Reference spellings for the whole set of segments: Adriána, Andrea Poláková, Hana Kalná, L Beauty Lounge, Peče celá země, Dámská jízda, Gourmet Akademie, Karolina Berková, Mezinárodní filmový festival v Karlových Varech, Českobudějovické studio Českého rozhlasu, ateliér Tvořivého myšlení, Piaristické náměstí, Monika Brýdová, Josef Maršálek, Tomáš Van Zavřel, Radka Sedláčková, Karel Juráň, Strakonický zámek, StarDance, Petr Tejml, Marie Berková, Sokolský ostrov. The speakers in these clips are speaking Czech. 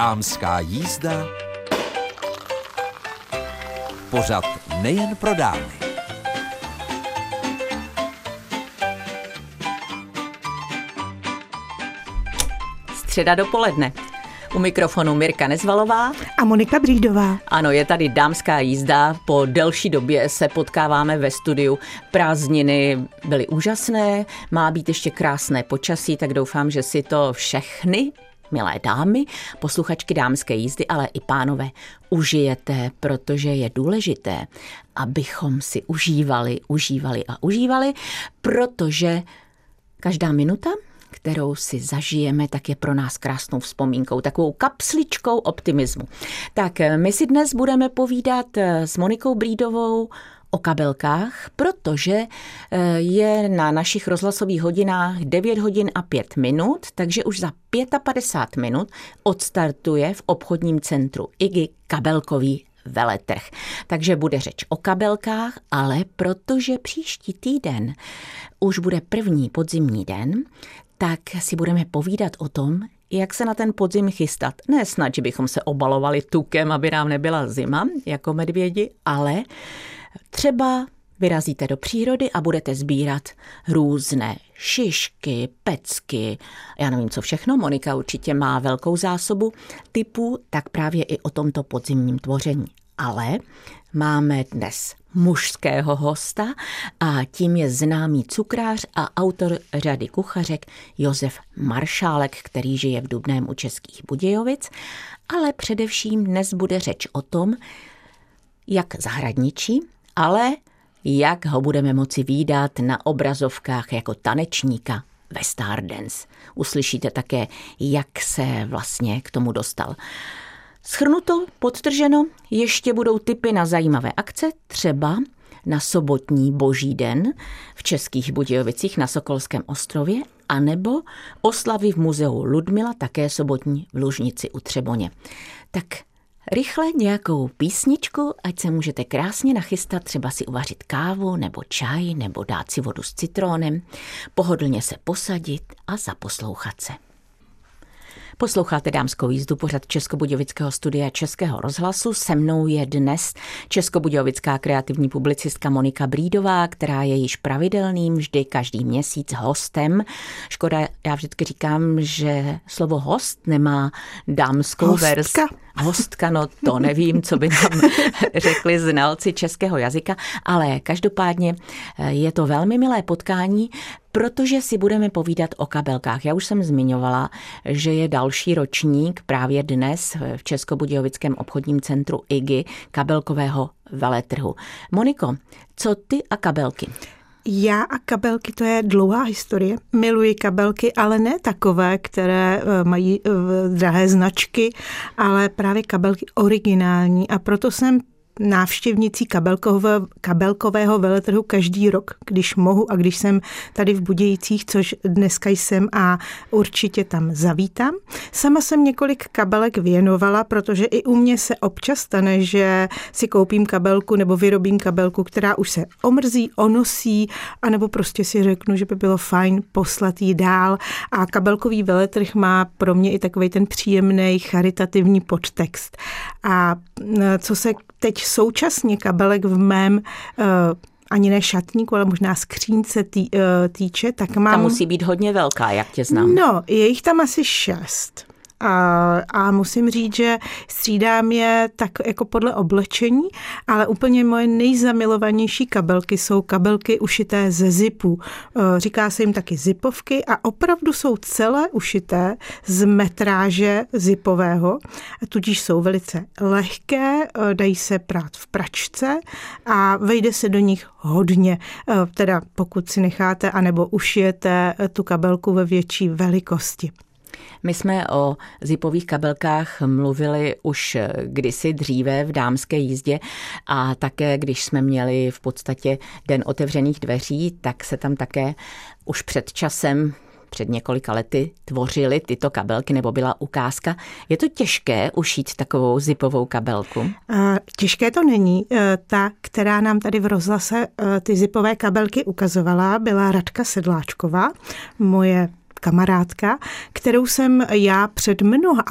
Dámská jízda. Pořad nejen pro dámy. Středa dopoledne. U mikrofonu Mirka Nezvalová a Monika Brýdová. Ano, je tady Dámská jízda. Po delší době se potkáváme ve studiu. Prázdniny byly úžasné, má být ještě krásné počasí, tak doufám, že si to všechny, milé dámy, posluchačky Dámské jízdy, ale i pánové, užijete, protože je důležité, abychom si užívali, protože každá minuta, kterou si zažijeme, tak je pro nás krásnou vzpomínkou, takovou kapsličkou optimismu. Tak my si dnes budeme povídat s Monikou Brýdovou o kabelkách, protože je na našich rozhlasových hodinách 9 hodin a 5 minut, takže už za 55 minut odstartuje v obchodním centru IGY kabelkový veletrh. Takže bude řeč o kabelkách, ale protože příští týden už bude první podzimní den, tak si budeme povídat o tom, jak se na ten podzim chystat. Ne snad, že bychom se obalovali tukem, aby nám nebyla zima, jako medvědi, ale třeba vyrazíte do přírody a budete sbírat různé šišky, pecky, já nevím co všechno, Monika určitě má velkou zásobu typů, tak právě i o tomto podzimním tvoření. Ale máme dnes mužského hosta a tím je známý cukrář a autor řady kuchařek Josef Maršálek, který žije v Dubném u Českých Budějovic, ale především dnes bude řeč o tom, jak zahradničí, ale jak ho budeme moci vídat na obrazovkách jako tanečníka ve StarDance. Uslyšíte také, jak se vlastně k tomu dostal. Shrnuto, podtrženo, ještě budou tipy na zajímavé akce, třeba na sobotní Boží den v Českých Budějovicích na Sokolském ostrově, anebo oslavy v muzeu Ludmila, také sobotní v Lužnici u Třeboně. Tak rychle nějakou písničku, ať se můžete krásně nachystat, třeba si uvařit kávu nebo čaj, nebo dát si vodu s citrónem, pohodlně se posadit a zaposlouchat se. Posloucháte Dámskou jízdu, pořad Českobudějovického studia Českého rozhlasu. Se mnou je dnes českobudějovická kreativní publicistka Monika Brýdová, která je již pravidelným, vždy každý měsíc hostem. Škoda, já vždycky říkám, že slovo host nemá dámskou verzi. Hostka, no to nevím, co by nám řekli znalci českého jazyka, ale každopádně je to velmi milé potkání, protože si budeme povídat o kabelkách. Já už jsem zmiňovala, že je další ročník právě dnes v Českobudějovickém obchodním centru IGY kabelkového veletrhu. Moniko, co ty a kabelky? Já a kabelky, to je dlouhá historie. Miluji kabelky, ale ne takové, které mají drahé značky, ale právě kabelky originální. A proto jsem návštěvnicí kabelkového veletrhu každý rok, když mohu a když jsem tady v Budějicích, což dneska jsem a určitě tam zavítám. Sama jsem několik kabelek věnovala, protože i u mě se občas stane, že si koupím kabelku nebo vyrobím kabelku, která už se omrzí, onosí, anebo prostě si řeknu, že by bylo fajn poslat ji dál. A kabelkový veletrh má pro mě i takový ten příjemný charitativní podtext. A co se teď současně kabelek v mém ani ne šatníku, ale možná skřínce týče, tak mám... Ta musí být hodně velká, jak tě znám. No, je jich tam asi 6. A musím říct, že střídám je tak jako podle oblečení, ale úplně moje nejzamilovanější kabelky jsou kabelky ušité ze zipu. Říká se jim taky zipovky a opravdu jsou celé ušité z metráže zipového, tudíž jsou velice lehké, dají se prát v pračce a vejde se do nich hodně, teda pokud si necháte anebo ušijete tu kabelku ve větší velikosti. My jsme o zipových kabelkách mluvili už kdysi dříve v Dámské jízdě a také, když jsme měli v podstatě den otevřených dveří, tak se tam také už před časem, před několika lety tvořily tyto kabelky, nebo byla ukázka. Je to těžké ušít takovou zipovou kabelku? Těžké to není. Ta, která nám tady v rozhlase ty zipové kabelky ukazovala, byla Radka Sedláčková, moje kamarádka, kterou jsem já před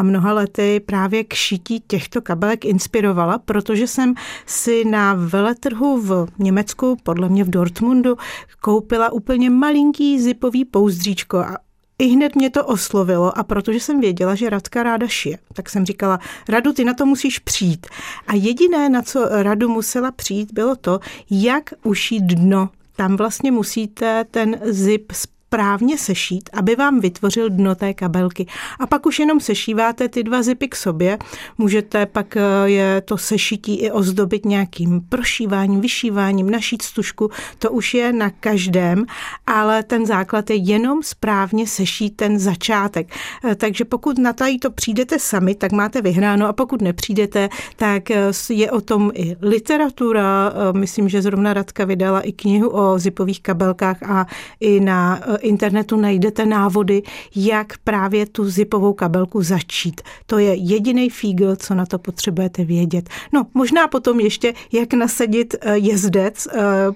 mnoha lety právě k šití těchto kabelek inspirovala, protože jsem si na veletrhu v Německu, podle mě v Dortmundu, koupila úplně malinký zipový pouzdříčko a ihned mě to oslovilo a protože jsem věděla, že Radka ráda šije, tak jsem říkala, Radu, ty na to musíš přijít. A jediné, na co Radu musela přijít, bylo to, jak ušít dno. Tam vlastně musíte ten zip správně sešít, aby vám vytvořil dno té kabelky. A pak už jenom sešíváte ty dva zipy k sobě. Můžete pak je to sešití i ozdobit nějakým prošíváním, vyšíváním, našít stužku. To už je na každém, ale ten základ je jenom správně sešít ten začátek. Takže pokud na to přijdete sami, tak máte vyhráno a pokud nepřijdete, tak je o tom i literatura. Myslím, že zrovna Radka vydala i knihu o zipových kabelkách a i na internetu najdete návody, jak právě tu zipovou kabelku začít. To je jediný fígl, co na to potřebujete vědět. No, možná potom ještě, jak nasadit jezdec,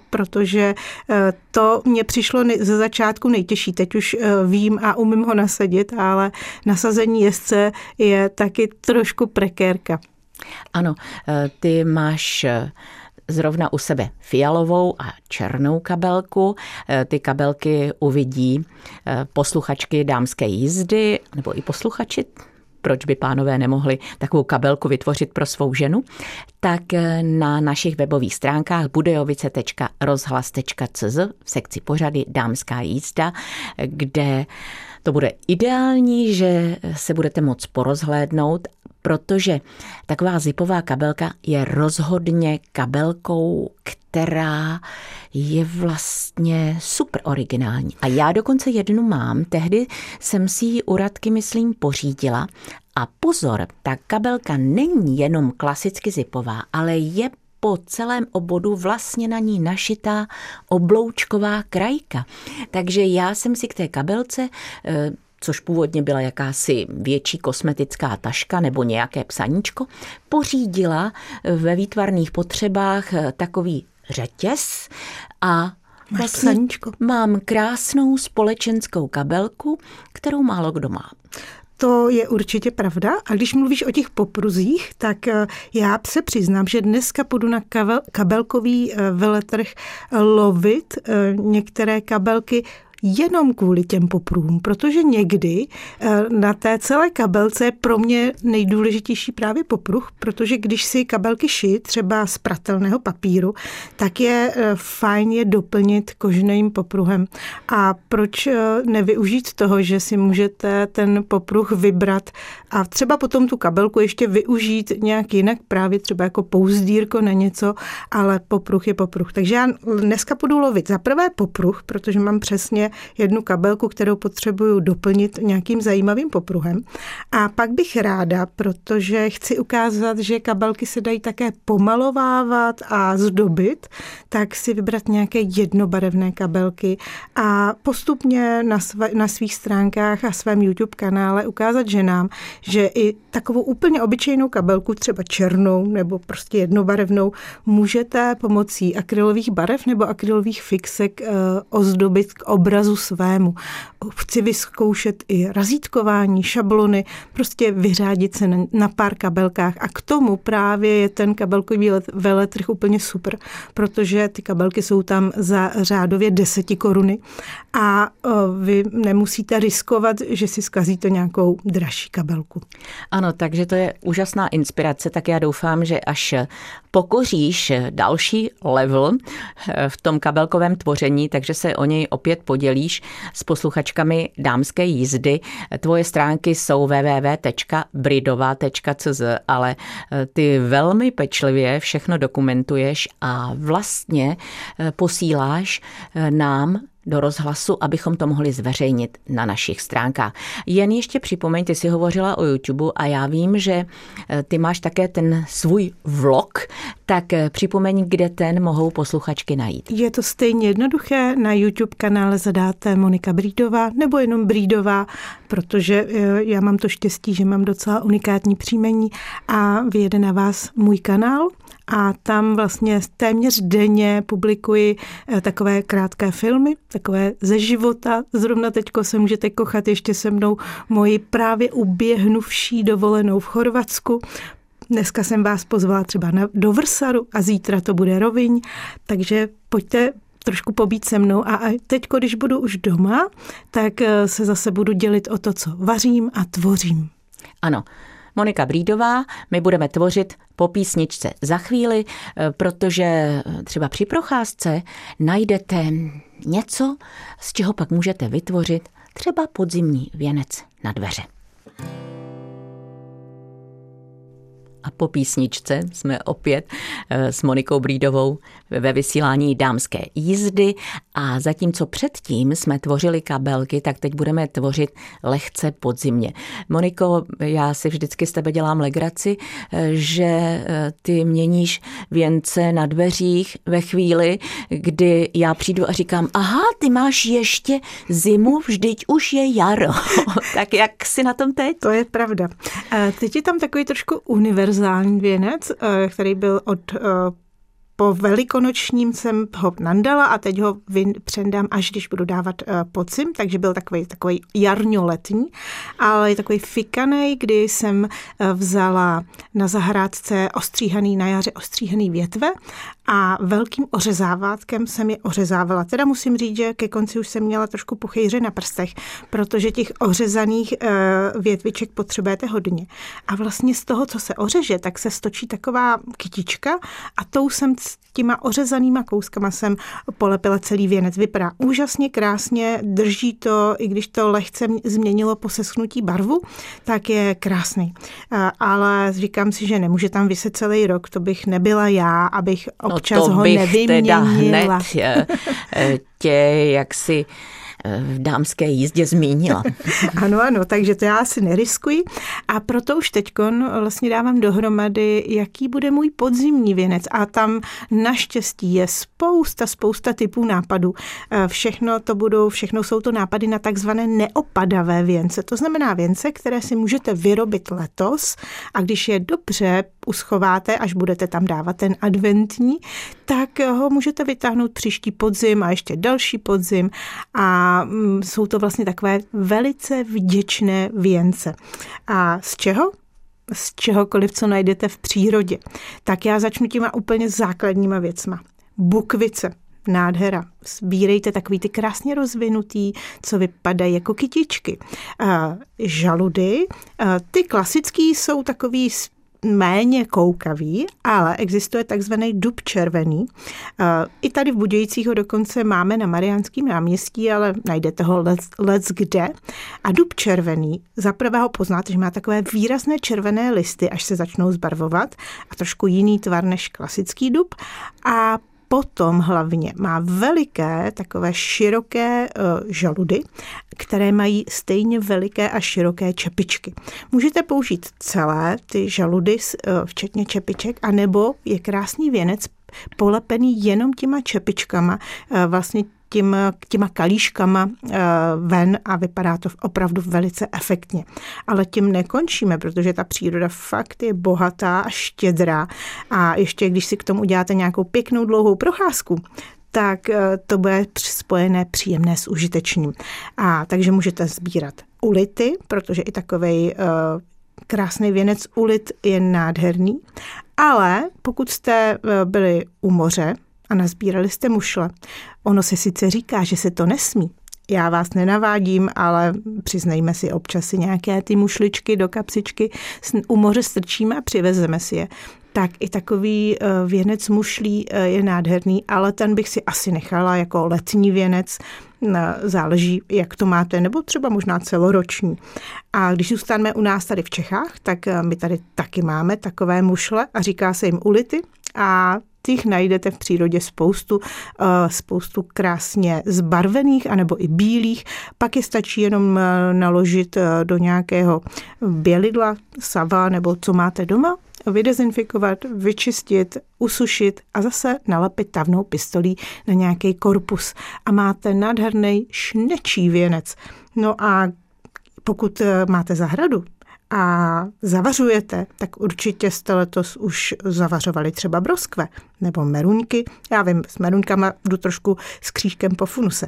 protože to mě přišlo ze začátku nejtěžší. Teď už vím a umím ho nasadit, ale nasazení jezdce je taky trošku prekérka. Ano, ty máš zrovna u sebe fialovou a černou kabelku. Ty kabelky uvidí posluchačky Dámské jízdy nebo i posluchači. Proč by pánové nemohli takovou kabelku vytvořit pro svou ženu? Tak na našich webových stránkách budejovice.rozhlas.cz v sekci pořady Dámská jízda, kde to bude ideální, že se budete moct porozhlédnout, protože taková zipová kabelka je rozhodně kabelkou, která je vlastně super originální. A já dokonce jednu mám, tehdy jsem si ji u Radky, myslím, pořídila. A pozor, ta kabelka není jenom klasicky zipová, ale je po celém obodu vlastně na ní našitá obloučková krajka. Takže já jsem si k té kabelce, což původně byla jakási větší kosmetická taška nebo nějaké psaníčko, pořídila ve výtvarných potřebách takový řetěz a vlastně mám krásnou společenskou kabelku, kterou málo kdo má. To je určitě pravda. A když mluvíš o těch popruzích, tak já se přiznám, že dneska půjdu na kabelkový veletrh lovit některé kabelky jenom kvůli těm poprům, protože někdy na té celé kabelce je pro mě nejdůležitější právě popruh, protože když si kabelky šiji třeba z pratelného papíru, tak je fajn je doplnit koženým popruhem. A proč nevyužít toho, že si můžete ten popruh vybrat a třeba potom tu kabelku ještě využít nějak jinak, právě třeba jako pouzdírko na něco, ale popruh je popruh. Takže já dneska půjdu lovit za prvé popruh, protože mám přesně jednu kabelku, kterou potřebuju doplnit nějakým zajímavým popruhem. A pak bych ráda, protože chci ukázat, že kabelky se dají také pomalovávat a zdobit, tak si vybrat nějaké jednobarevné kabelky a postupně na svých stránkách a svém YouTube kanále ukázat ženám, že i takovou úplně obyčejnou kabelku, třeba černou nebo prostě jednobarevnou, můžete pomocí akrylových barev nebo akrylových fixek ozdobit k obrazu svému. Chci vyzkoušet i razítkování, šablony, prostě vyřádit se na pár kabelkách. A k tomu právě je ten kabelkový veletrh úplně super, protože ty kabelky jsou tam za řádově 10 koruny a vy nemusíte riskovat, že si zkazíte nějakou dražší kabelku. Ano, takže to je úžasná inspirace, tak já doufám, že až pokoříš další level v tom kabelkovém tvoření, takže se o něj opět podělíš s posluchačkami Dámské jízdy. Tvoje stránky jsou www.brydova.cz, ale ty velmi pečlivě všechno dokumentuješ a vlastně posíláš nám do rozhlasu, abychom to mohli zveřejnit na našich stránkách. Jen ještě připomeň, ty jsi hovořila o YouTube a já vím, že ty máš také ten svůj vlog, tak připomeň, kde ten mohou posluchačky najít. Je to stejně jednoduché, na YouTube kanále zadáte Monika Brýdová nebo jenom Brýdová, protože já mám to štěstí, že mám docela unikátní příjmení a vyjede na vás můj kanál a tam vlastně téměř denně publikuji takové krátké filmy, takové ze života. Zrovna teďko se můžete kochat ještě se mnou moji právě uběhnuvší dovolenou v Chorvatsku. Dneska jsem vás pozvala třeba do Vrsaru a zítra to bude Roviň, takže pojďte trošku pobít se mnou a teď, když budu už doma, tak se zase budu dělit o to, co vařím a tvořím. Ano, Monika Brýdová, my budeme tvořit po písničce za chvíli, protože třeba při procházce najdete něco, z čeho pak můžete vytvořit třeba podzimní věnec na dveře. A po písničce jsme opět s Monikou Brýdovou ve vysílání Dámské jízdy a zatímco předtím jsme tvořili kabelky, tak teď budeme tvořit lehce podzimně. Moniko, já si vždycky s tebe dělám legraci, že ty měníš věnce na dveřích ve chvíli, kdy já přijdu a říkám, aha, ty máš ještě zimu, vždyť už je jaro. Tak jak jsi na tom teď? To je pravda. Teď je tam takový trošku univerzální věnec, který byl po velikonočním jsem ho nandala a teď ho přendám, až když budu dávat podzim, takže byl takový jarňoletní, ale je takový fikanej, kdy jsem vzala na zahrádce na jaře ostříhaný větve a velkým ořezávátkem jsem je ořezávala. Teda musím říct, že ke konci už jsem měla trošku puchejře na prstech, protože těch ořezaných větviček potřebujete hodně. A vlastně z toho, co se ořeže, tak se stočí taková kytička a tou jsem s těma ořezanýma kouskama jsem polepila celý věnec. Vypadá úžasně, krásně, drží to, i když to lehce změnilo po seschnutí barvu, tak je krásný. Ale říkám si, že nemůže tam viset celý rok, to bych nebyla já, abych občas ho nevyměnila. No to bych teda hned tě jaksi v Dámské jízdě zmínila. Ano, takže to já asi neriskuji. A proto už teďkon vlastně dávám dohromady, jaký bude můj podzimní věnec. A tam naštěstí je spousta typů nápadů. Všechno jsou to nápady na takzvané neopadavé věnce. To znamená věnce, které si můžete vyrobit letos a když je dobře uschováte, až budete tam dávat ten adventní, tak ho můžete vytáhnout příští podzim a ještě další podzim a jsou to vlastně takové velice vděčné věnce. A z čeho? Z čehokoliv, co najdete v přírodě. Tak já začnu těma úplně základníma věcma. Bukvice. Nádhera. Sbírejte takový ty krásně rozvinutý, co vypadají jako kytičky. Žaludy. Ty klasický jsou takový méně koukavý, ale existuje takzvaný dub červený. I tady v Budějcích ho dokonce máme na Mariánském náměstí, ale najdete ho leckde. A dub červený, zaprvé ho poznáte, že má takové výrazné červené listy, až se začnou zbarvovat a trošku jiný tvar než klasický dub. A potom hlavně má veliké, takové široké žaludy, které mají stejně veliké a široké čepičky. Můžete použít celé ty žaludy, včetně čepiček, anebo je krásný věnec polepený jenom těma čepičkama, vlastně těma kalíškama ven a vypadá to opravdu velice efektně. Ale tím nekončíme, protože ta příroda fakt je bohatá a štědrá. A ještě, když si k tomu uděláte nějakou pěknou dlouhou procházku, tak to bude spojené příjemné s užitečným. A takže můžete sbírat ulity, protože i takovej krásný věnec ulit je nádherný. Ale pokud jste byli u moře, a nazbírali jste mušle. Ono se sice říká, že se to nesmí. Já vás nenavádím, ale přiznejme si občas si nějaké ty mušličky do kapsičky u moře strčíme a přivezeme si je. Tak i takový věnec mušlí je nádherný, ale ten bych si asi nechala jako letní věnec. Záleží, jak to máte, nebo třeba možná celoroční. A když zůstaneme u nás tady v Čechách, tak my tady taky máme takové mušle a říká se jim ulity a těch najdete v přírodě spoustu krásně zbarvených anebo i bílých. Pak je stačí jenom naložit do nějakého bělidla, sava nebo co máte doma, vydezinfikovat, vyčistit, usušit a zase nalepit tavnou pistolí na nějaký korpus. A máte nádherný šnečí věnec. No a pokud máte zahradu, a zavařujete, tak určitě jste letos už zavařovali třeba broskve nebo meruňky. Já vím, s meruňkama jdu trošku s křížkem po funuse.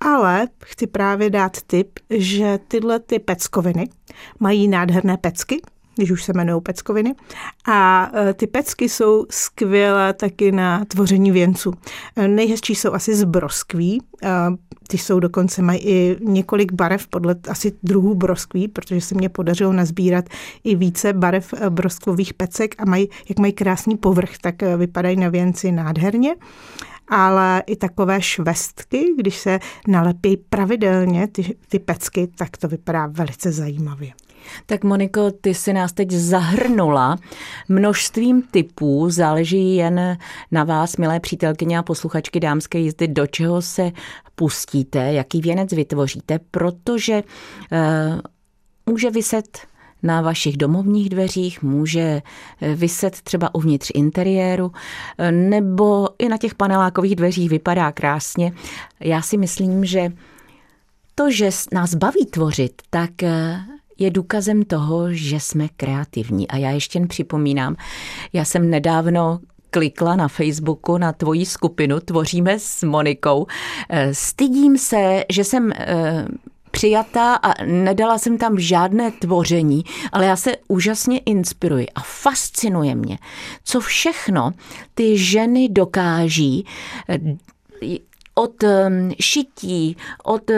Ale chci právě dát tip, že tyhle ty peckoviny mají nádherné pecky, když už se jmenují peckoviny. A ty pecky jsou skvělé taky na tvoření věnců. Nejhezčí jsou asi z broskví. Ty jsou dokonce, mají i několik barev podle asi druhů broskví, protože se mě podařilo nazbírat i více barev broskvových pecek a mají, jak mají krásný povrch, tak vypadají na věnci nádherně. Ale i takové švestky, když se nalepí pravidelně ty pecky, tak to vypadá velice zajímavě. Tak Moniko, ty si nás teď zahrnula množstvím typů, záleží jen na vás, milé přítelkyně a posluchačky Dámské jízdy, do čeho se pustíte, jaký věnec vytvoříte, protože může viset na vašich domovních dveřích, může viset třeba uvnitř interiéru, nebo i na těch panelákových dveřích, vypadá krásně. Já si myslím, že to, že nás baví tvořit, tak je důkazem toho, že jsme kreativní. A já ještě jen připomínám, já jsem nedávno klikla na Facebooku na tvoji skupinu Tvoříme s Monikou. Stydím se, že jsem přijatá a nedala jsem tam žádné tvoření, ale já se úžasně inspiruji a fascinuje mě, co všechno ty ženy dokáží od šití, od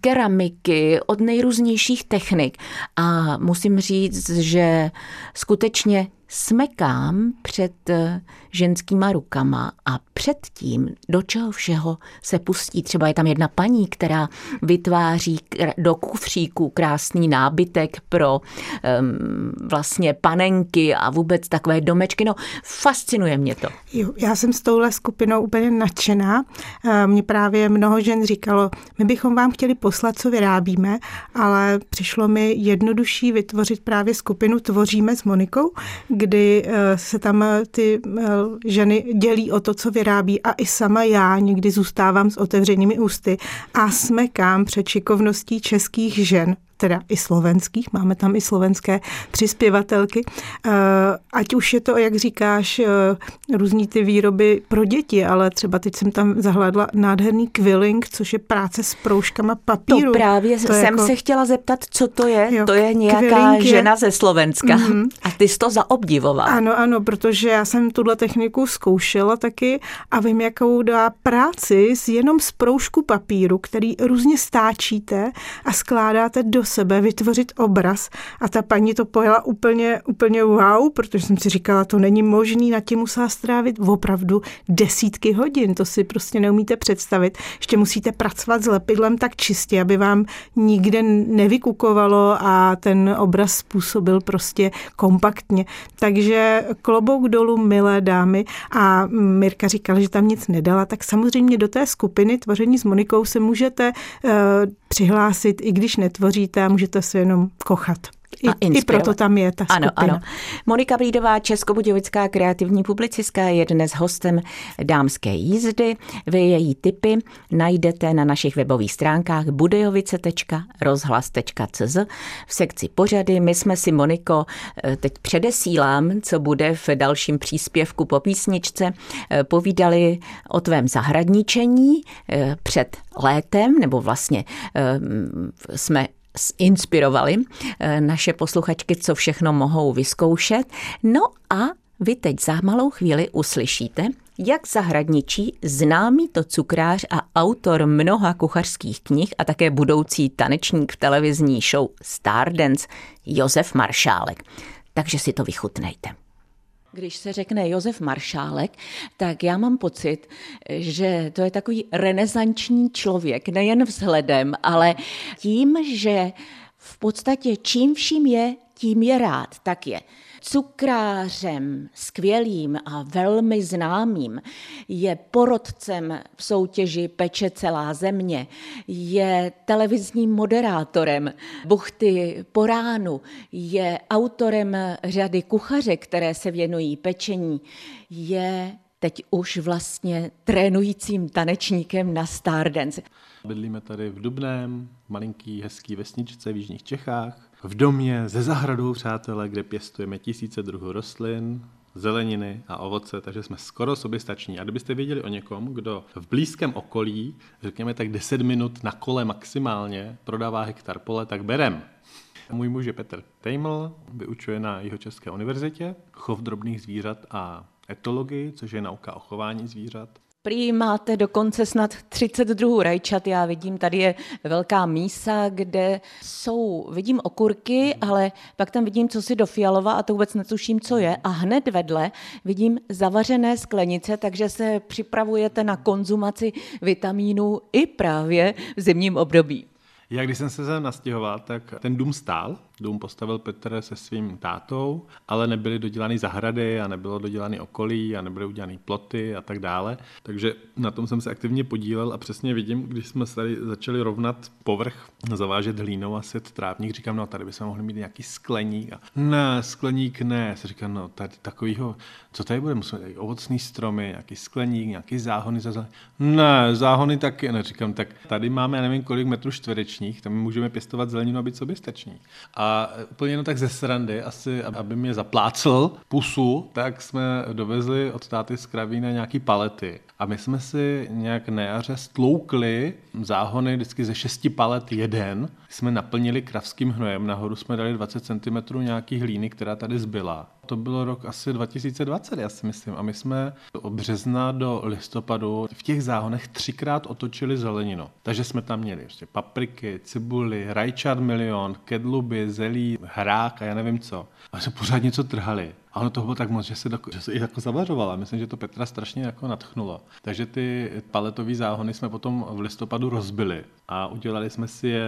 keramiky, od nejrůznějších technik. A musím říct, že skutečně smekám před ženskýma rukama a před tím, do čeho všeho se pustí. Třeba je tam jedna paní, která vytváří do kufříku krásný nábytek pro vlastně panenky a vůbec takové domečky. No, fascinuje mě to. Jo, já jsem s touhle skupinou úplně nadšená. Mně právě mnoho žen říkalo, my bychom vám chtěli poslat, co vyrábíme, ale přišlo mi jednodušší vytvořit právě skupinu Tvoříme s Monikou, kdy se tam ty ženy dělí o to, co vyrábí, a i sama já někdy zůstávám s otevřenými ústy a smekám před šikovností českých žen, teda i slovenských, máme tam i slovenské přispěvatelky. Ať už je to, jak říkáš, různý ty výroby pro děti, ale třeba teď jsem tam zahlédla nádherný quilling, což je práce s proužkama papíru. To právě to jsem jako se chtěla zeptat, co to je. Jo, to je nějaká žena ze Slovenska. Mm-hmm. A ty jsi to zaobdivovala. Ano, protože já jsem tuhle techniku zkoušela taky a vím, jakou dá práci jenom z proužku papíru, který různě stáčíte a skládáte do sebe vytvořit obraz, a ta paní to pojela úplně wow, protože jsem si říkala, to není možný, nad tím musela strávit opravdu desítky hodin, to si prostě neumíte představit. Ještě musíte pracovat s lepidlem tak čistě, aby vám nikde nevykukovalo a ten obraz způsobil prostě kompaktně. Takže klobouk dolů, milé dámy, a Mirka říkala, že tam nic nedala, tak samozřejmě do té skupiny Tvoření s Monikou se můžete přihlásit, i když netvoříte, a můžete se jenom kochat. I proto tam je ta skupina. Ano. Monika Brýdová, českobudějovická kreativní publicistka, je dnes hostem Dámské jízdy. Vy její tipy najdete na našich webových stránkách budejovice.rozhlas.cz v sekci pořady. My jsme si, Moniko, teď předesílám, co bude v dalším příspěvku po písničce, povídali o tvém zahradničení před létem, nebo vlastně jsme inspirovali naše posluchačky, co všechno mohou vyzkoušet. No a vy teď za malou chvíli uslyšíte, jak zahradničí známý to cukrář a autor mnoha kuchařských knih a také budoucí tanečník v televizní show StarDance Josef Maršálek. Takže si to vychutnejte. Když se řekne Josef Maršálek, tak já mám pocit, že to je takový renesanční člověk, nejen vzhledem, ale tím, že v podstatě čím vším je, tím je rád, tak je cukrářem skvělým a velmi známým, je porotcem v soutěži Peče celá země, je televizním moderátorem Buchty poránu, je autorem řady kuchařek, které se věnují pečení, je teď už vlastně trénujícím tanečníkem na StarDance. Bydlíme tady v Dubném, malinký hezký vesničce v jižních Čechách. v domě se zahradou, přátelé, kde pěstujeme tisíce druhů rostlin, zeleniny a ovoce, takže jsme skoro soběstační. A kdybyste věděli o někom, kdo v blízkém okolí, řekněme tak 10 minut na kole maximálně, prodává hektar pole, tak berem. Můj muž je Petr Tejml, vyučuje na Jihočeské univerzitě chov drobných zvířat a etologii, což je nauka o chování zvířat. Prý máte dokonce snad 32 rajčat, já vidím, tady je velká mísa, kde jsou, vidím okurky, ale pak tam vidím cosi do fialova a to vůbec netuším, co je. A hned vedle vidím zavařené sklenice, takže se připravujete na konzumaci vitamínů i právě v zimním období. Já když jsem se sem nastěhoval, tak ten dům stál. Dům postavil Petr se svým tátou, ale nebyly dodělány zahrady a nebylo dodělány okolí a nebyly udělané ploty a tak dále. Takže na tom jsem se aktivně podílel a přesně vidím, když jsme tady začali rovnat povrch, zavážet hlínou a set trávník, říkám, no tady bychom mohli mít nějaký skleník. A ne, skleník ne. Se říkám, no tady takovýho, co tady bude, musíme mít ovocný stromy, nějaký skleník, nějaký záhony. Ne, záhony taky. Ne, říkám, tak tady máme, já nevím, kolik metrů čtverečních, tam můžeme pěstovat zeleninu a být soběstační. A úplně jenom tak ze srandy, asi aby mě zaplácl pusu, tak jsme dovezli od táty z Kravína nějaký palety. A my jsme si nějak na jaře stloukli záhony vždycky ze 6 palet jeden. Jsme naplnili kravským hnojem, nahoru jsme dali 20 cm nějaký hlíny, která tady zbyla. To bylo rok asi 2020, já si myslím. A my jsme od března do listopadu v těch záhonech 3x otočili zeleninu. Takže jsme tam měli ještě papriky, cibuli, rajčat milion, kedluby, zelí, hrák a já nevím co. A jsme pořád něco trhali. A ono toho bylo tak moc, že se i jako zavařovala. Myslím, že to Petra strašně jako nadchnulo. Takže ty paletové záhony jsme potom v listopadu rozbili a udělali jsme si je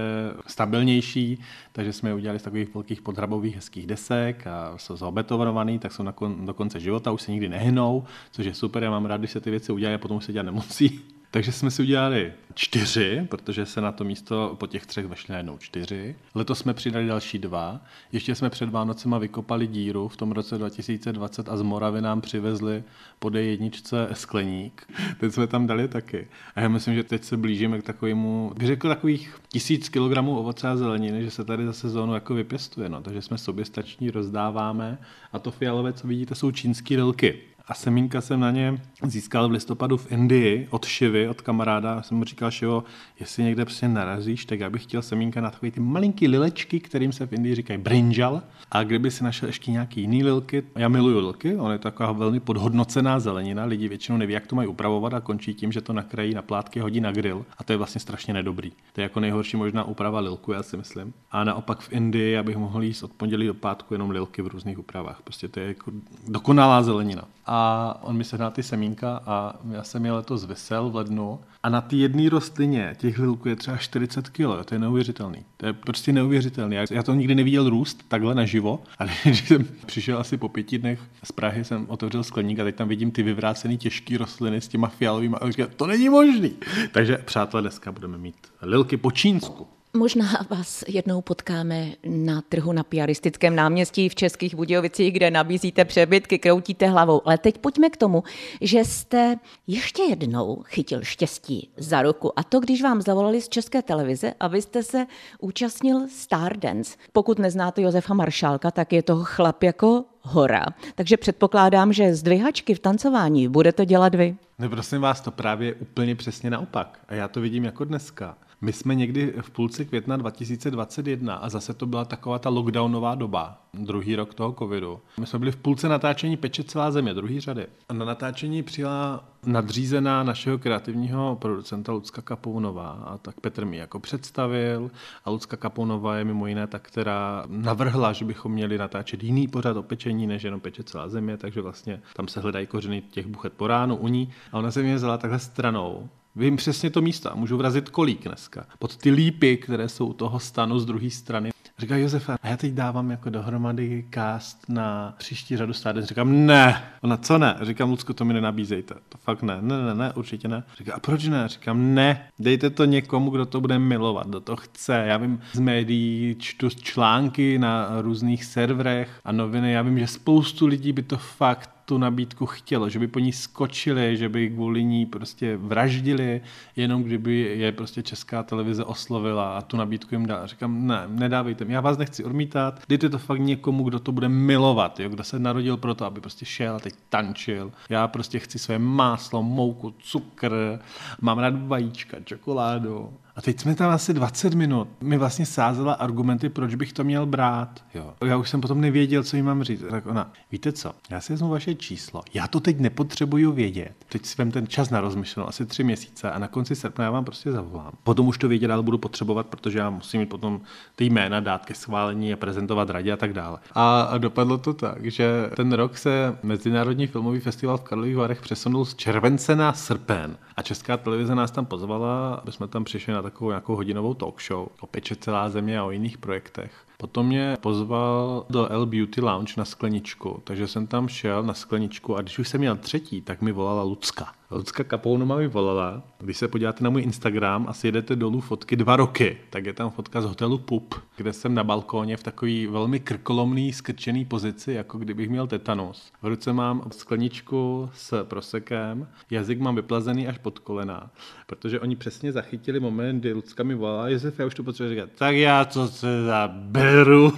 stabilnější, takže jsme je udělali z takových velkých podhrabových hezkých desek a jsou zaobetonovaný, tak jsou do konce života, už se nikdy nehnou, což je super, já mám rád, když se ty věci udělají a potom už se dělat nemusí. Takže jsme si udělali 4, protože se na to místo po těch 3 vešly najednou 4. Letos jsme přidali další 2. Ještě jsme před Vánocema vykopali díru v tom roce 2020 a z Moravy nám přivezli po D1 skleník. Teď jsme tam dali taky. A já myslím, že teď se blížíme k takovému, bych řekl takových 1000 kilogramů ovoce a zeleniny, že se tady za sezónu jako vypěstuje. No. Takže jsme soběstační, rozdáváme a to fialové, co vidíte, jsou čínský rylky. A semínka jsem na ně získal v listopadu v Indii od Šivy, od kamaráda. Jsem mu říkal, Šivo, jestli někde prostě narazíš, tak já bych chtěl semínka na takové ty malinký lilečky, kterým se v Indii říkají brinjal. A kdyby si našel ještě nějaký jiný lilky, já miluju lilky, ona je taková velmi podhodnocená zelenina, lidi většinou neví, jak to mají upravovat a končí tím, že to nakrají na plátky, hodí na grill. A to je vlastně strašně nedobrý. To je jako nejhorší možná úprava lilku, já si myslím. A naopak v Indii abych mohl jíst od pondělí do pátku jenom lilky v různých úpravách. Prostě to je jako dokonalá zelenina. A on mi sehnal ty semínka a já jsem je letos vysel v lednu. A na ty jedné rostlině těch lilků je třeba 40 kg, to je neuvěřitelný. To je prostě neuvěřitelný. Já to nikdy neviděl růst takhle naživo. A když jsem přišel asi po 5 dnech z Prahy, jsem otevřel skleník a teď tam vidím ty vyvrácené těžké rostliny s těma fialovými. A říkám, to není možný. Takže přátelé, dneska budeme mít lilky po čínsku. Možná vás jednou potkáme na trhu na Piaristickém náměstí v Českých Budějovicích, kde nabízíte přebytky, kroutíte hlavou. Ale teď pojďme k tomu, že jste ještě jednou chytil štěstí za ruku. A to, když vám zavolali z České televize, abyste se účastnil StarDance. Pokud neznáte Josefa Maršálka, tak je to chlap jako hora. Takže předpokládám, že zdvihačky v tancování budete dělat vy. Ne, prosím vás, to právě úplně přesně naopak. A já to vidím jako dneska. My jsme někdy v půlce května 2021 a zase to byla taková ta lockdownová doba, druhý rok toho covidu. My jsme byli v půlce natáčení Peče celá země, druhý řady. A na natáčení přijela nadřízená našeho kreativního producenta Lucka Kapounová. A tak Petr mi jako představil a Lucka Kapounová je mimo jiné ta, která navrhla, že bychom měli natáčet jiný pořad o pečení, než jenom Peče celá země, takže vlastně tam se hledají kořeny těch Buchet poránu u ní. A ona se mě vzala takhle stranou. Vím přesně to místo a můžu vrazit kolík dneska. Pod ty lípy, které jsou u toho stanu z druhé strany. Říká Josefa, a já teď dávám jako dohromady cast na příští řadu StarDance. Říkám, ne. Ona, co ne? Říkám, Lucku, to mi nenabízejte. To fakt ne. Ne, určitě ne. Říká, a proč ne? Říkám, ne. Dejte to někomu, kdo to bude milovat, kdo to chce. Já vím, z médií čtu články na různých serverech a noviny. Já vím, že spoustu lidí by to fakt tu nabídku chtělo, že by po ní skočili, že by kvůli ní prostě vraždili, jenom kdyby je prostě Česká televize oslovila a tu nabídku jim dala. Říkám, ne, nedávejte mi, já vás nechci odmítat, dejte to fakt někomu, kdo to bude milovat, jo? Kdo se narodil pro to, aby prostě šel a teď tančil. Já prostě chci své máslo, mouku, cukr, mám rád vajíčka, čokoládu. A teď jsme tam asi 20 minut. Mi vlastně sázela argumenty, proč bych to měl brát. Jo. Já už jsem potom nevěděl, co jí mám říct. Tak ona, víte co, já si vezmu vaše číslo. Já to teď nepotřebuju vědět. Teď si vem ten čas na rozmyšlenou, asi 3 měsíce a na konci srpna já vám prostě zavolám. Potom už to vědět, ale budu potřebovat, protože já musím mít potom ty jména dát ke schválení a prezentovat radě a tak dále. A dopadlo to tak, že ten rok se Mezinárodní filmový festival v Karlových Varech přesunul z července na srpen a Česká televize nás tam pozvala, aby jsme tam přišli na takovou nějakou hodinovou talk show o Peče celá země a o jiných projektech. Potom mě pozval do L Beauty Lounge na skleničku, takže jsem tam šel na skleničku a když už jsem měl 3, tak mi volala Lucka. Lucka Kapounová mi volala, když se podíváte na můj Instagram a sjedete dolů fotky 2 roky, tak je tam fotka z hotelu Pup, kde jsem na balkóně v takový velmi krkolomný, skrčený pozici, jako kdybych měl tetanus. V ruce mám skleničku s prosekem, jazyk mám vyplazený až pod kolena, protože oni přesně zachytili moment, kdy Lucka mi volala, Josef, já už to potřebuji říkat, tak já to se zaberu.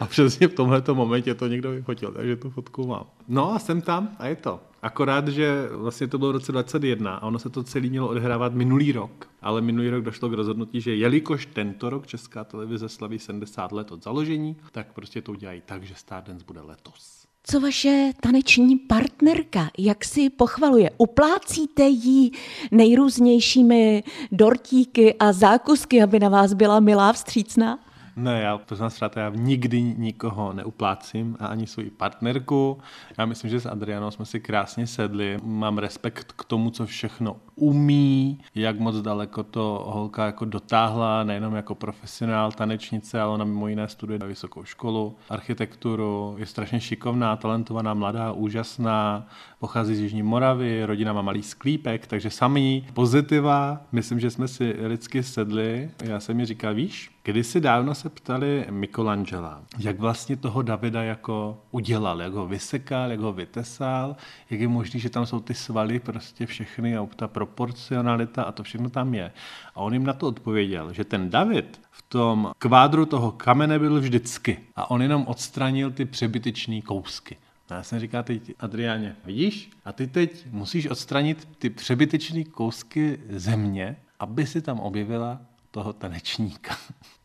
A přesně v tomhleto momentě to někdo vyfotil, takže tu fotku mám. No a jsem tam a je to. Akorát, že vlastně to bylo v roce 2021 a ono se to celý mělo odhrávat minulý rok, ale minulý rok došlo k rozhodnutí, že jelikož tento rok Česká televize slaví 70 let od založení, tak prostě to udělají tak, že StarDance bude letos. Co vaše taneční partnerka, jak si pochvaluje? Uplácíte jí nejrůznějšími dortíky a zákusky, aby na vás byla milá, vstřícná? Ne, já poznám sráta, já nikdy nikoho neuplácím a ani svoji partnerku. Já myslím, že s Adriánou jsme si krásně sedli. Mám respekt k tomu, co všechno umí, jak moc daleko to holka jako dotáhla, nejenom jako profesionál, tanečnice, ale ona mimo jiné studuje na vysokou školu, architekturu, je strašně šikovná, talentovaná, mladá, úžasná, pochází z Jižní Moravy, rodina má malý sklípek, takže samý pozitiva. Myslím, že jsme si lidsky sedli. Já jsem mi říkal, víš, kdysi dávno se ptali Michelangela, jak vlastně toho Davida jako udělal, jak ho vysekal, jak ho vytesal, jak je možný, že tam jsou ty svaly prostě všechny a ta proporcionalita a to všechno tam je. A on jim na to odpověděl, že ten David v tom kvádru toho kamene byl vždycky a on jenom odstranil ty přebytečný kousky. A já jsem říkal teď Adriáně, vidíš? A ty teď musíš odstranit ty přebytečný kousky země, aby si tam objevila toho tanečníka.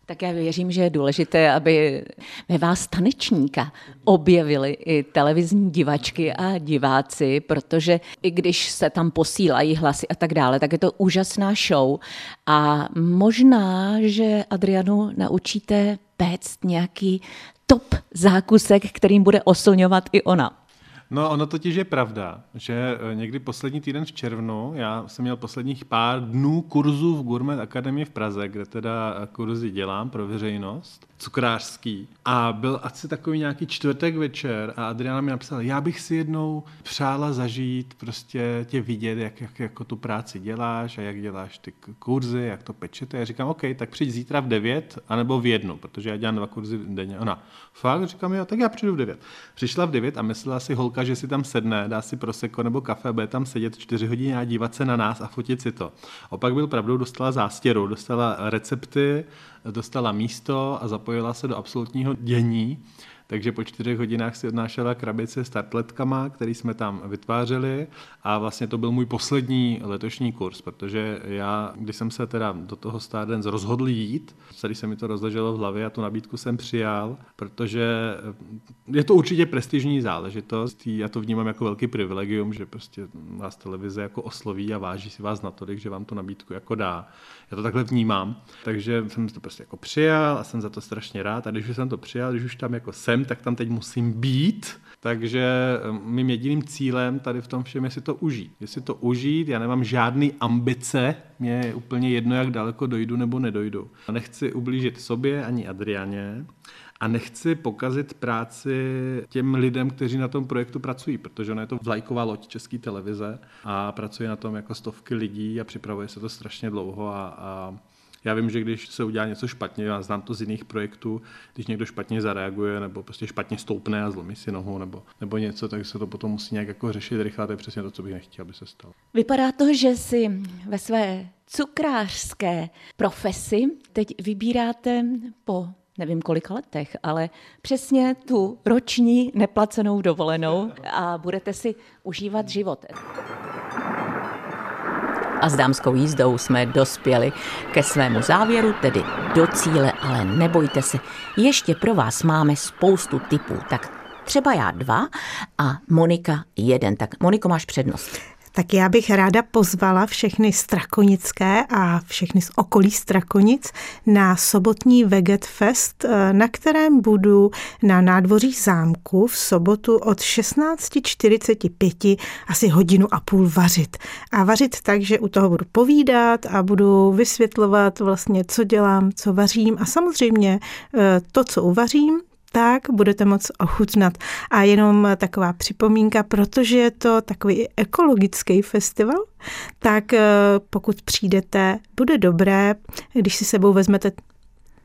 Tak já věřím, že je důležité, aby ve vás tanečníka objevili i televizní divačky a diváci, protože i když se tam posílají hlasy a tak dále, tak je to úžasná show a možná, že Adriánu naučíte péct nějaký top zákusek, kterým bude oslňovat i ona. No, ono totiž je pravda, že někdy poslední týden v červnu, já jsem měl posledních pár dnů kurzů v Gourmet Akademii v Praze, kde teda kurzy dělám pro veřejnost, cukrářský. A byl asi takový nějaký čtvrtek večer a Adriána mi napsala, já bych si jednou přála zažít, prostě tě vidět, jak jako tu práci děláš a jak děláš ty kurzy, jak to pečete. Já říkám, OK, tak přijď zítra v 9, anebo v 1, protože já dělám 2 kurzy denně. Ona, fakt, říkám, jo, tak já přijdu v 9. Přišla v 9 a myslela si holka, že si tam sedne, dá si prosecco nebo kafe, bude tam sedět 4 hodiny a dívat se na nás a fotit si to. Opak byl pravdou, dostala zástěru, dostala recepty, dostala místo a zapojila se do absolutního dění. Takže po 4 hodinách si odnášela krabice s tartletkama, který jsme tam vytvářeli a vlastně to byl můj poslední letošní kurz, protože já, když jsem se teda do toho StarDance rozhodl jít, tady se mi to rozleželo v hlavě a tu nabídku jsem přijal, protože je to určitě prestižní záležitost, já to vnímám jako velký privilegium, že prostě vás televize jako osloví a váží si vás natolik, že vám tu nabídku jako dá. Já to takhle vnímám, takže jsem to prostě jako přijal a jsem za to strašně rád a když už jsem to přijal, když už tam jako jsem, tak tam teď musím být, takže mým jediným cílem tady v tom všem je si to užít. Já nemám žádný ambice, mě je úplně jedno, jak daleko dojdu nebo nedojdu. Nechci ublížit sobě ani Adriáně a nechci pokazit práci těm lidem, kteří na tom projektu pracují, protože ona je to vlajková loď České televize a pracuje na tom jako stovky lidí a připravuje se to strašně dlouho a Já vím, že když se udělá něco špatně, já znám to z jiných projektů, když někdo špatně zareaguje nebo prostě špatně stoupne a zlomí si nohu nebo něco, tak se to potom musí nějak jako řešit rychle, to je přesně to, co bych nechtěl, aby se stalo. Vypadá to, že si ve své cukrářské profesi teď vybíráte po nevím kolika letech, ale přesně tu roční neplacenou dovolenou a budete si užívat život. A s dámskou jízdou jsme dospěli ke svému závěru, tedy do cíle, ale nebojte se, ještě pro vás máme spoustu tipů, tak třeba já 2 a Monika 1. Tak Moniko, máš přednost. Tak já bych ráda pozvala všechny Strakonické a všechny z okolí Strakonic na sobotní Vegetfest, na kterém budu na nádvoří zámku v sobotu od 16:45 asi 1,5 hodiny vařit. A vařit tak, že u toho budu povídat a budu vysvětlovat vlastně, co dělám, co vařím a samozřejmě to, co uvařím, tak budete moc ochutnat. A jenom taková připomínka, protože je to takový ekologický festival, tak pokud přijdete, bude dobré, když si sebou vezmete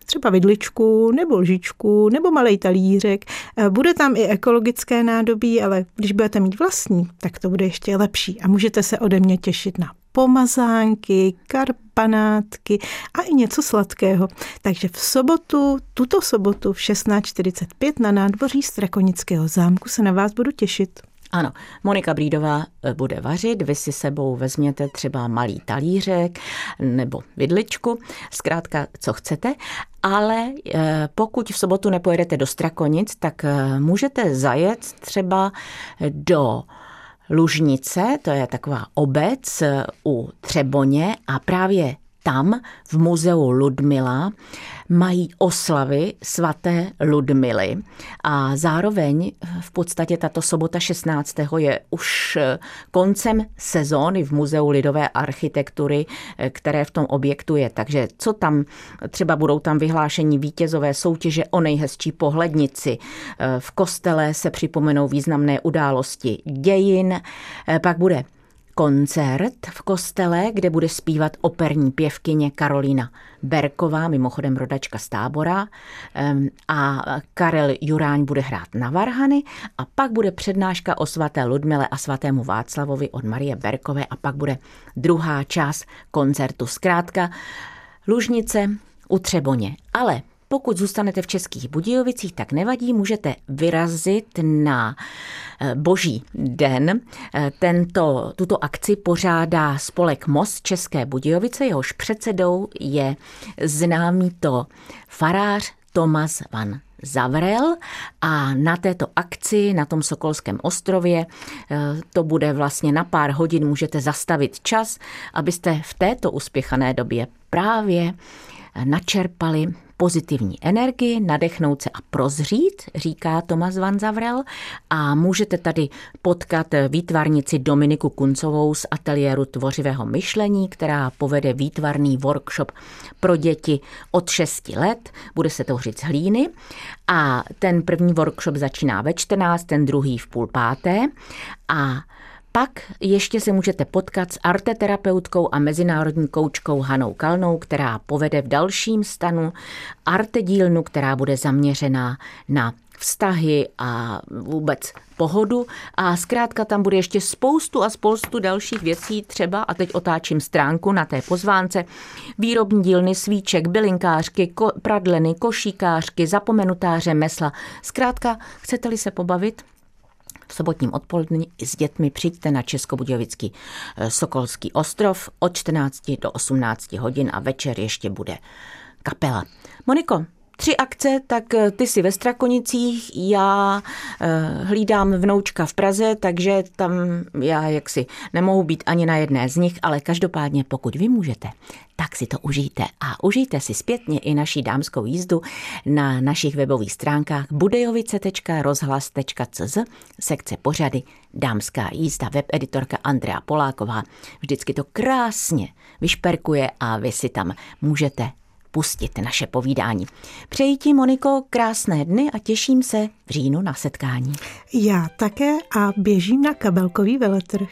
třeba vidličku nebo lžičku nebo malej talířek. Bude tam i ekologické nádobí, ale když budete mít vlastní, tak to bude ještě lepší a můžete se ode mě těšit na pomazánky, karpanátky a i něco sladkého. Takže v sobotu, tuto sobotu v 16:45 na nádvoří Strakonického zámku se na vás budu těšit. Ano, Monika Brýdová bude vařit, vy si sebou vezměte třeba malý talířek nebo vidličku, zkrátka co chcete, ale pokud v sobotu nepojedete do Strakonic, tak můžete zajet třeba do Lužnice, to je taková obec u Třeboně a právě tam v muzeu Ludmila mají oslavy svaté Ludmily a zároveň v podstatě tato sobota 16. je už koncem sezóny v muzeu lidové architektury, které v tom objektu je. Takže co tam, třeba budou tam vyhlášení vítězové soutěže o nejhezčí pohlednici. V kostele se připomenou významné události dějin, pak bude koncert v kostele, kde bude zpívat operní pěvkyně Karolina Berková, mimochodem rodačka z Tábora, a Karel Juráň bude hrát na varhany a pak bude přednáška o svaté Ludmile a svatému Václavovi od Marie Berkové a pak bude druhá část koncertu. Zkrátka Lužnice u Třeboně. Ale pokud zůstanete v Českých Budějovicích, tak nevadí, můžete vyrazit na Boží den. Tuto akci pořádá spolek Most České Budějovice, jehož předsedou je známý to farář Tomáš Van Zavřel a na této akci, na tom Sokolském ostrově, to bude vlastně na pár hodin, můžete zastavit čas, abyste v této uspěchané době právě načerpali pozitivní energii, nadechnout se a prozřít, říká Tomáš Van Zavřel. A můžete tady potkat výtvarnici Dominiku Kuncovou z ateliéru Tvořivého myšlení, která povede výtvarný workshop pro děti od 6 let. Bude se tvořit z hlíny. A ten první workshop začíná ve 14, ten druhý v 17:30. A pak ještě se můžete potkat s arteterapeutkou a mezinárodní koučkou Hanou Kalnou, která povede v dalším stanu artedílnu, která bude zaměřená na vztahy a vůbec pohodu. A zkrátka tam bude ještě spoustu dalších věcí, třeba, a teď otáčím stránku na té pozvánce, výrobní dílny svíček, bylinkářky, pradleny, košíkářky, zapomenutáře, mesla. Zkrátka, chcete-li se pobavit v sobotním odpoledni s dětmi, přijďte na Českobudějovický Sokolský ostrov od 14 do 18 hodin a večer ještě bude kapela. Moniko, 3 akce, tak ty jsi ve Strakonicích, já hlídám vnoučka v Praze, takže tam já jaksi nemohu být ani na jedné z nich, ale každopádně pokud vy můžete, tak si to užijte a užijte si zpětně i naši dámskou jízdu na našich webových stránkách budejovice.rozhlas.cz, sekce pořady Dámská jízda, webeditorka Andrea Poláková vždycky to krásně vyšperkuje a vy si tam můžete pustit naše povídání. Přeji ti, Moniko, krásné dny a těším se v říjnu na setkání. Já také a běžím na kabelkový veletrh.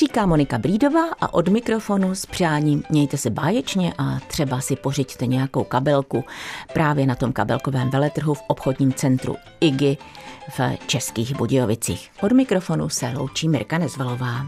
Říká Monika Brýdová a od mikrofonu s přáním mějte se báječně a třeba si pořiďte nějakou kabelku právě na tom kabelkovém veletrhu v obchodním centru IGY v Českých Budějovicích. Od mikrofonu se loučí Mirka Nezvalová.